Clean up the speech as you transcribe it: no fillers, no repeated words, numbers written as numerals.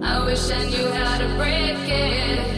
I wish I knew how to break it.